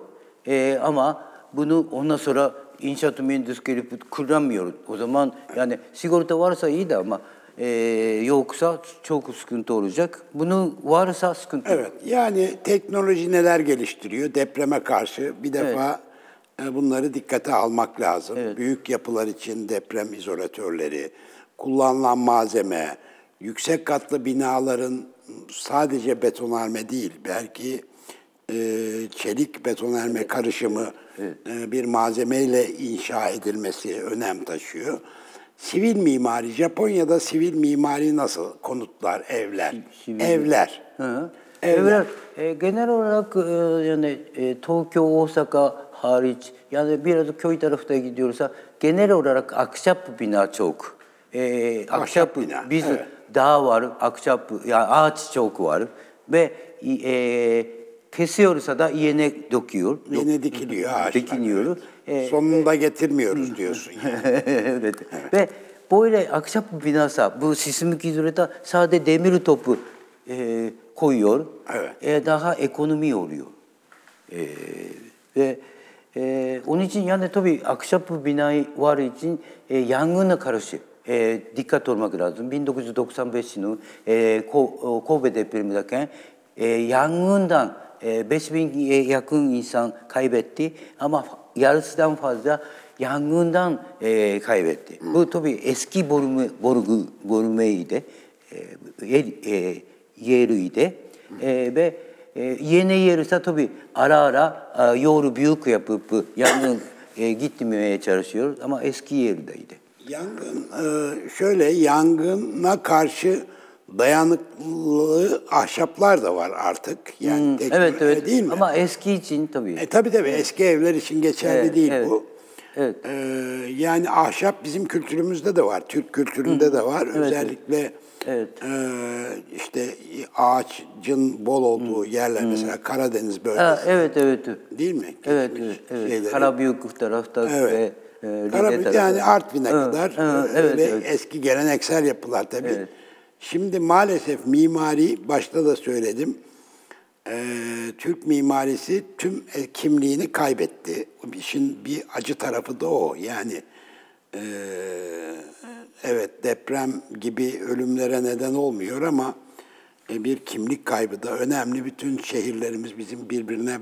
Ama bunu ondan sonra inşaat mühendisi gelip kullanmıyor. O zaman yani sigorta varsa iyi de ama yoksa çok sıkıntı olacak. Bunun varsa sıkıntı. Evet. Yani teknoloji neler geliştiriyor depreme karşı? Bir defa bunları dikkate almak lazım. Evet. Büyük yapılar için deprem izolatörleri, kullanılan malzeme, yüksek katlı binaların sadece betonarme değil, belki çelik betonarme karışımı bir malzemeyle inşa edilmesi önem taşıyor. Sivil mimari, Japonya'da sivil mimari nasıl? Konutlar, evler. Evler. Genel olarak yani Tokyo, Osaka hariç, yani biraz köy tarafta gidiyorsa genel olarak ahşap bina çok. Ahşap bina. Biz dağ var, ahşap, yani ağaç çok var ve kesiyorsa da iğne döküyor. İğne dikiliyor ağaçlar. Dikiliyor. Sonunda getirmiyoruz diyorsun. Yani. evet. Ve böyle ahşap binasa, bu sismik izolatör sadece demir topu koyuyor. Evet. Daha ekonomi oluyor. Ve Onun için yani tabii ahşap bina var için yangına karşı dikkat olmak lazım. 1995'in Kobe depremindeyken yangından 5000'e yakın insan kaybetti ama yarısından fazla yangından kaybetti. Bu tabii eski borumeydi, yeriydi ve yeni yerse tabii ara yolu büyük yapıp yangın gitmemeye çalışıyoruz ama eski yerdeydi. Yangın şöyle yangına karşı dayanıklı ahşaplar da var artık. Yani evet. Değil mi? Ama eski için tabii. Tabii evet. Eski evler için geçerli değil bu. Evet. Yani ahşap bizim kültürümüzde de var, Türk kültüründe de var. Evet. Özellikle işte ağacın bol olduğu yerler mesela Karadeniz bölgesi. Değil mi? Evet. Karabük tarafta ve Karabük yani Artvin'e kadar eski geleneksel yapılar tabii. Evet. Şimdi maalesef mimari, başta da söyledim, Türk mimarisi tüm kimliğini kaybetti. İşin bir acı tarafı da o. Yani evet deprem gibi ölümlere neden olmuyor ama bir kimlik kaybı da önemli. Bütün şehirlerimiz bizim birbirine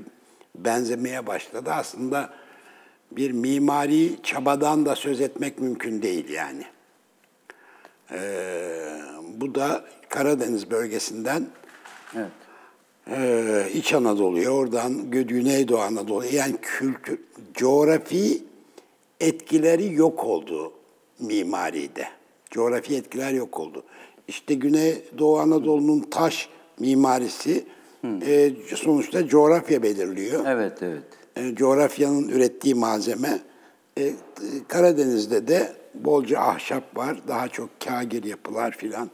benzemeye başladı. Aslında bir mimari çabadan da söz etmek mümkün değil yani. Bu da Karadeniz bölgesinden İç Anadolu'ya, oradan Güneydoğu Anadolu'ya, yani kültür, coğrafi etkileri yok oldu mimaride. Coğrafi etkiler yok oldu. İşte Güneydoğu Anadolu'nun taş mimarisi sonuçta coğrafya belirliyor. Evet. Coğrafyanın ürettiği malzeme. Karadeniz'de de bolca ahşap var, daha çok kagir yapılar filan.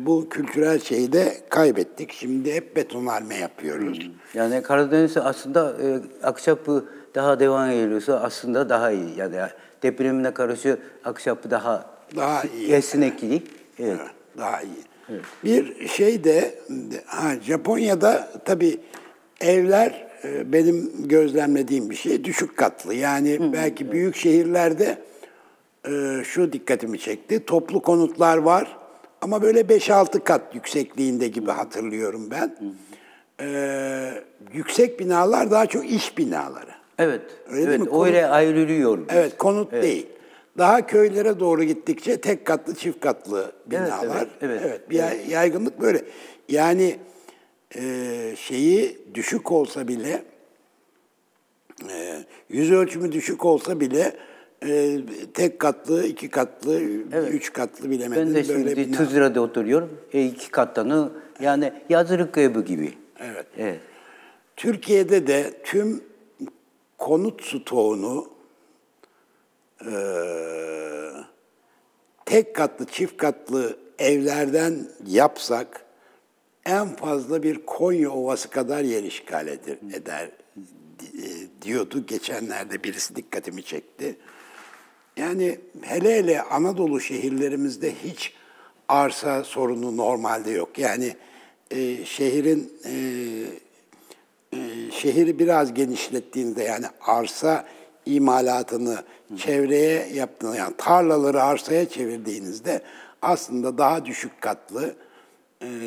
Bu kültürel şeyi de kaybettik. Şimdi hep betonarme yapıyoruz. Yani Karadeniz aslında ahşap daha devam ediyorsa aslında daha iyi. Yani depremine karşı ahşap daha iyi. Esneklik. Evet. Daha iyi. Evet. Bir şey de Japonya'da tabii evler benim gözlemlediğim bir şey düşük katlı. Yani belki büyük şehirlerde şu dikkatimi çekti. Toplu konutlar var. Ama böyle 5-6 kat yüksekliğinde gibi hatırlıyorum ben. Yüksek binalar daha çok iş binaları. Öyle değil mi? Öyle ayrılıyor. Konut değil. Daha köylere doğru gittikçe tek katlı, çift katlı binalar. Bir yaygınlık böyle. Yani şeyi düşük olsa bile, yüz ölçümü düşük olsa bile tek katlı, iki katlı, üç katlı bilemedim. Ben de şimdi böyle Tuzla'da oturuyorum. İki katlı, yani yazlık evi gibi. Evet. Türkiye'de de tüm konut stoğunu tek katlı, çift katlı evlerden yapsak en fazla bir Konya Ovası kadar yer işgal eder diyordu. Geçenlerde birisi dikkatimi çekti. Yani hele Anadolu şehirlerimizde hiç arsa sorunu normalde yok. Yani şehri biraz genişlettiğinde yani arsa imalatını çevreye yaptığınız, yani tarlaları arsaya çevirdiğinizde aslında daha düşük katlı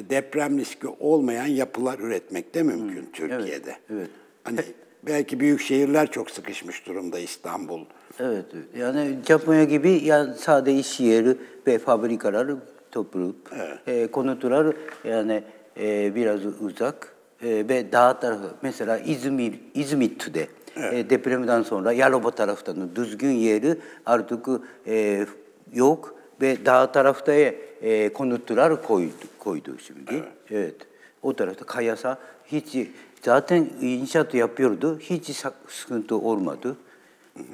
deprem riski olmayan yapılar üretmek de mümkün Türkiye'de. Evet. Hani belki büyük şehirler çok sıkışmış durumda, İstanbul. Evet. Yani Japonya gibi yani sadece iş yeri ve fabrikalar toplayıp konutlar yani biraz uzak ve dağ tarafı mesela İzmit'te depremden sonra Yalova taraftan düzgün yeri artık yok ve dağ tarafta konutlar koydu şimdi. Evet. O tarafta kayasa hiç zaten inşaat yapıyordu. Hiç sıkıntı olmadı.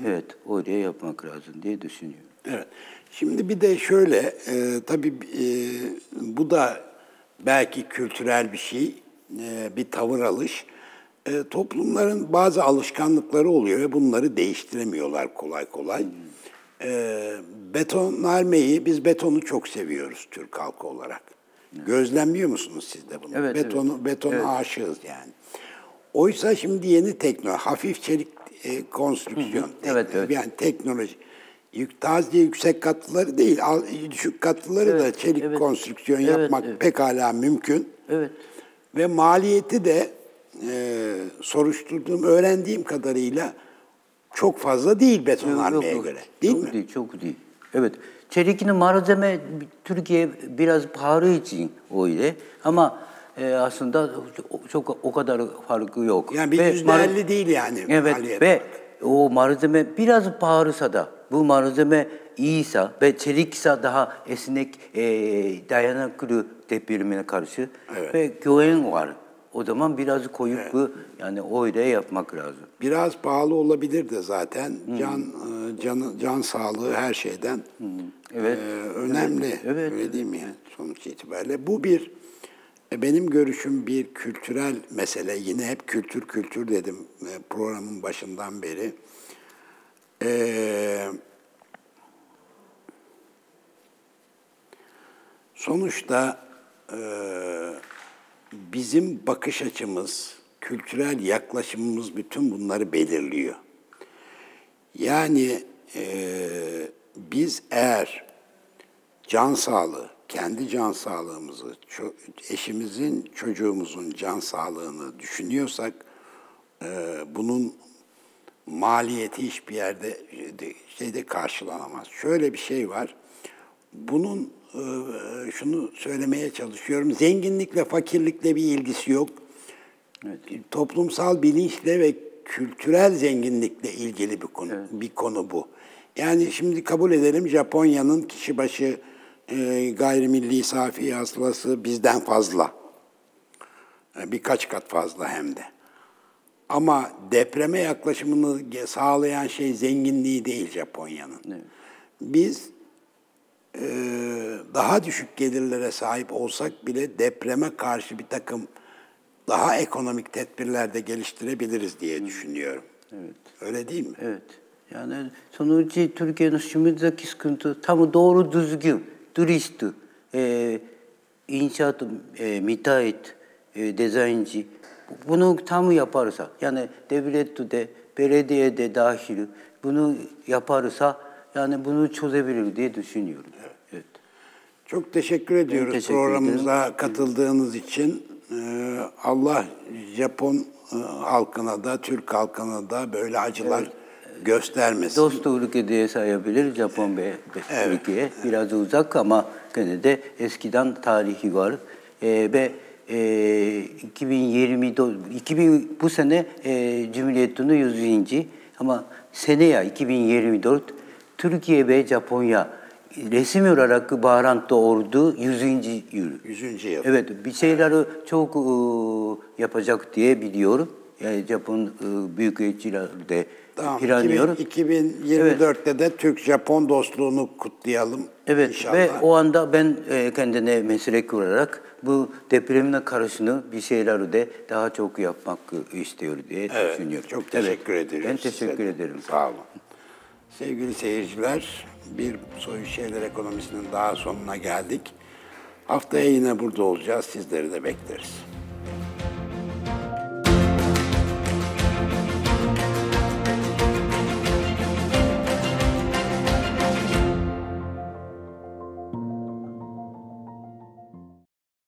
Evet, öyle yapmak lazım diye düşünüyorum. Evet. Şimdi bir de şöyle, tabii bu da belki kültürel bir şey, bir tavır alış. Toplumların bazı alışkanlıkları oluyor ve bunları değiştiremiyorlar kolay kolay. Betonarmeyi, biz betonu çok seviyoruz Türk halkı olarak. Gözlemliyor musunuz siz de bunu? Betonu aşığız yani. Oysa şimdi yeni hafif çelik konstrüksiyon. Evet, evet. Yani teknoloji. Taze yüksek katlıları değil, düşük katlıları da çelik konstrüksiyon yapmak pekala mümkün. Evet. Ve maliyeti de soruşturduğum, öğrendiğim kadarıyla çok fazla değil betonarmeye göre. Değil çok mi? Değil, çok değil. Evet. Çelikli malzeme Türkiye biraz pahalı için öyle ama aslında çok o kadar farkı yok. Yani bir %50 değil yani. Evet. Ve o malzeme biraz pahalısa da bu malzeme iyiyse ve çelikse daha esnek, dayanıklı depremine karşı ve güven var. O zaman biraz koyup yani öyle yapmak lazım. Biraz pahalı olabilir de zaten. Can sağlığı her şeyden önemli. Evet. Öyle değil mi yani sonuç itibariyle? Bu bir, benim görüşüm bir kültürel mesele. Yine hep kültür dedim programın başından beri. Sonuçta bizim bakış açımız, kültürel yaklaşımımız bütün bunları belirliyor. Yani biz eğer can sağlığı, kendi can sağlığımızı, eşimizin, çocuğumuzun can sağlığını düşünüyorsak, bunun maliyeti hiçbir yerde karşılanamaz. Şöyle bir şey var, bunun şunu söylemeye çalışıyorum, zenginlikle, fakirlikle bir ilgisi yok. Evet. Toplumsal bilinçle ve kültürel zenginlikle ilgili bir konu bu. Yani şimdi kabul edelim, Japonya'nın kişi başı gayrimilli safi hasılası bizden fazla. Birkaç kat fazla hem de. Ama depreme yaklaşımını sağlayan şey zenginliği değil Japonya'nın. Evet. Biz daha düşük gelirlere sahip olsak bile depreme karşı bir takım daha ekonomik tedbirler de geliştirebiliriz diye düşünüyorum. Evet. Öyle değil mi? Evet. Yani sonuçta Türkiye'nin şimdiki sıkıntı tam doğru düzgün turist, inşaat, müteahhit, dizaynci bunu tam yaparsa, yani devlet de, belediye de dahil bunu yaparsa yani bunu çözebilir diye düşünüyorum. Evet. Evet. Çok teşekkür ediyoruz programımıza katıldığınız için. Allah Japon halkına da, Türk halkına da böyle acılar göstermesin. Dost ülke diye sayabilir Japon ve Türkiye. Biraz uzak ama gene de eskiden tarihi var. Ve 2020 bu sene Cumhuriyet'in 100. ama seneye 2024 Türkiye ve Japonya resmi olarak bağlantı oldu 100. yıl. 100. yıl. Evet, bir şeyler çok yapacak diye biliyorum. Yani Japon büyükelçiler de planlıyor. 2024'te de Türk-Japon dostluğunu kutlayalım inşallah. Ve o anda ben kendine meslek olarak bu depremine karşını bir şeyleri de daha çok yapmak istiyor diye düşünüyorum. Çok teşekkür ederiz. Ben teşekkür ederim. Sağ olun. Sevgili seyirciler, bir Soyuz Şeyler Ekonomisi'nin daha sonuna geldik. Haftaya yine burada olacağız. Sizleri de bekleriz.